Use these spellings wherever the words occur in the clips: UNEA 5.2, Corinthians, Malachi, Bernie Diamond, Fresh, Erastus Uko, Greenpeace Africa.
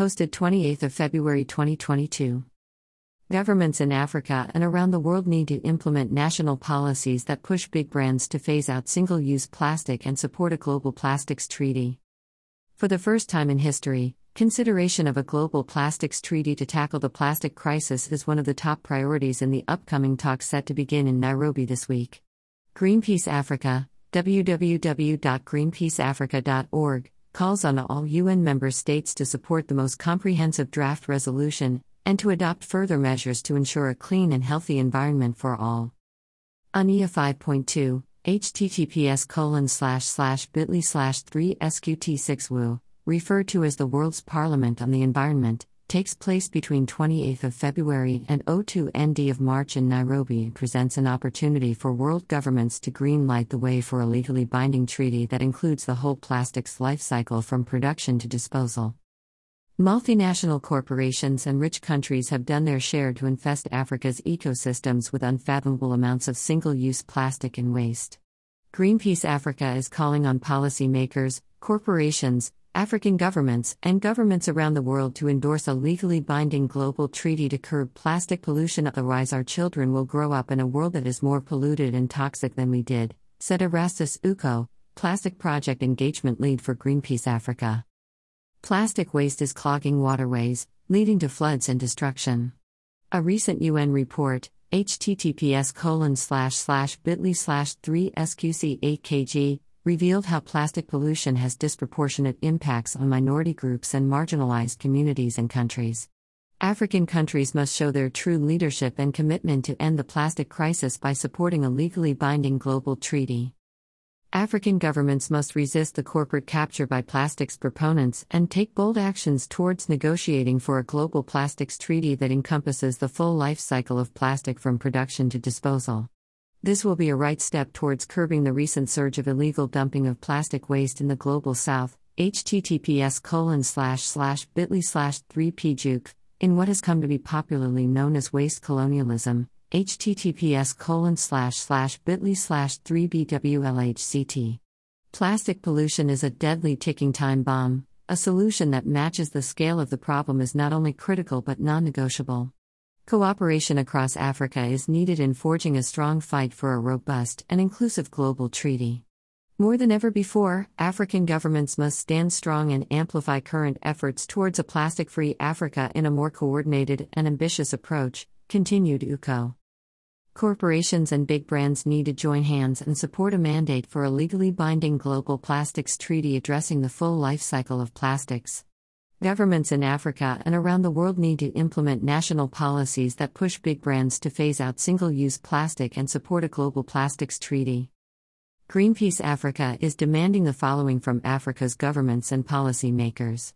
posted 28 February 2022. Governments in Africa and around the world need to implement national policies that push big brands to phase out single-use plastic and support a global plastics treaty. For the first time in history, consideration of a global plastics treaty to tackle the plastic crisis is one of the top priorities in the upcoming talks set to begin in Nairobi this week. Greenpeace Africa, www.greenpeaceafrica.org, calls on all UN member states to support the most comprehensive draft resolution and to adopt further measures to ensure a clean and healthy environment for all. UNEA 5.2, https://bit.ly/3sqt6wu, referred to as the World's Parliament on the Environment, takes place between 28 February and 02nd of March in Nairobi and presents an opportunity for world governments to greenlight the way for a legally binding treaty that includes the whole plastics life cycle from production to disposal. Multinational corporations and rich countries have done their share to infest Africa's ecosystems with unfathomable amounts of single-use plastic and waste. Greenpeace Africa is calling on policymakers, corporations, African governments, and governments around the world to endorse a legally binding global treaty to curb plastic pollution, otherwise our children will grow up in a world that is more polluted and toxic than we did, said Erastus Uko, Plastic Project Engagement Lead for Greenpeace Africa. Plastic waste is clogging waterways, leading to floods and destruction. A recent UN report, https://bit.ly/3sqc8kg, revealed how plastic pollution has disproportionate impacts on minority groups and marginalized communities and countries. African countries must show their true leadership and commitment to end the plastic crisis by supporting a legally binding global treaty. African governments must resist the corporate capture by plastics proponents and take bold actions towards negotiating for a global plastics treaty that encompasses the full life cycle of plastic from production to disposal. This will be a right step towards curbing the recent surge of illegal dumping of plastic waste in the global south, https://bit.ly/3pjuke, in what has come to be popularly known as waste colonialism, https://bit.ly/3bwlhct. Plastic pollution is a deadly ticking time bomb. A solution that matches the scale of the problem is not only critical but non-negotiable. Cooperation across Africa is needed in forging a strong fight for a robust and inclusive global treaty. More than ever before, African governments must stand strong and amplify current efforts towards a plastic-free Africa in a more coordinated and ambitious approach, continued Uko. Corporations and big brands need to join hands and support a mandate for a legally binding global plastics treaty addressing the full life cycle of plastics. Governments in Africa and around the world need to implement national policies that push big brands to phase out single-use plastic and support a global plastics treaty. Greenpeace Africa is demanding the following from Africa's governments and policymakers.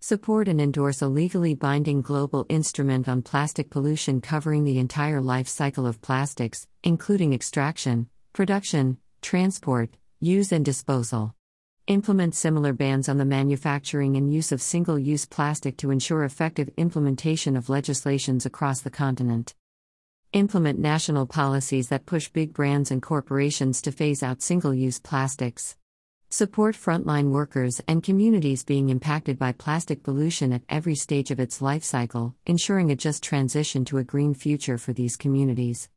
Support and endorse a legally binding global instrument on plastic pollution covering the entire life cycle of plastics, including extraction, production, transport, use and disposal. Implement similar bans on the manufacturing and use of single-use plastic to ensure effective implementation of legislations across the continent. Implement national policies that push big brands and corporations to phase out single-use plastics. Support frontline workers and communities being impacted by plastic pollution at every stage of its life cycle, ensuring a just transition to a green future for these communities.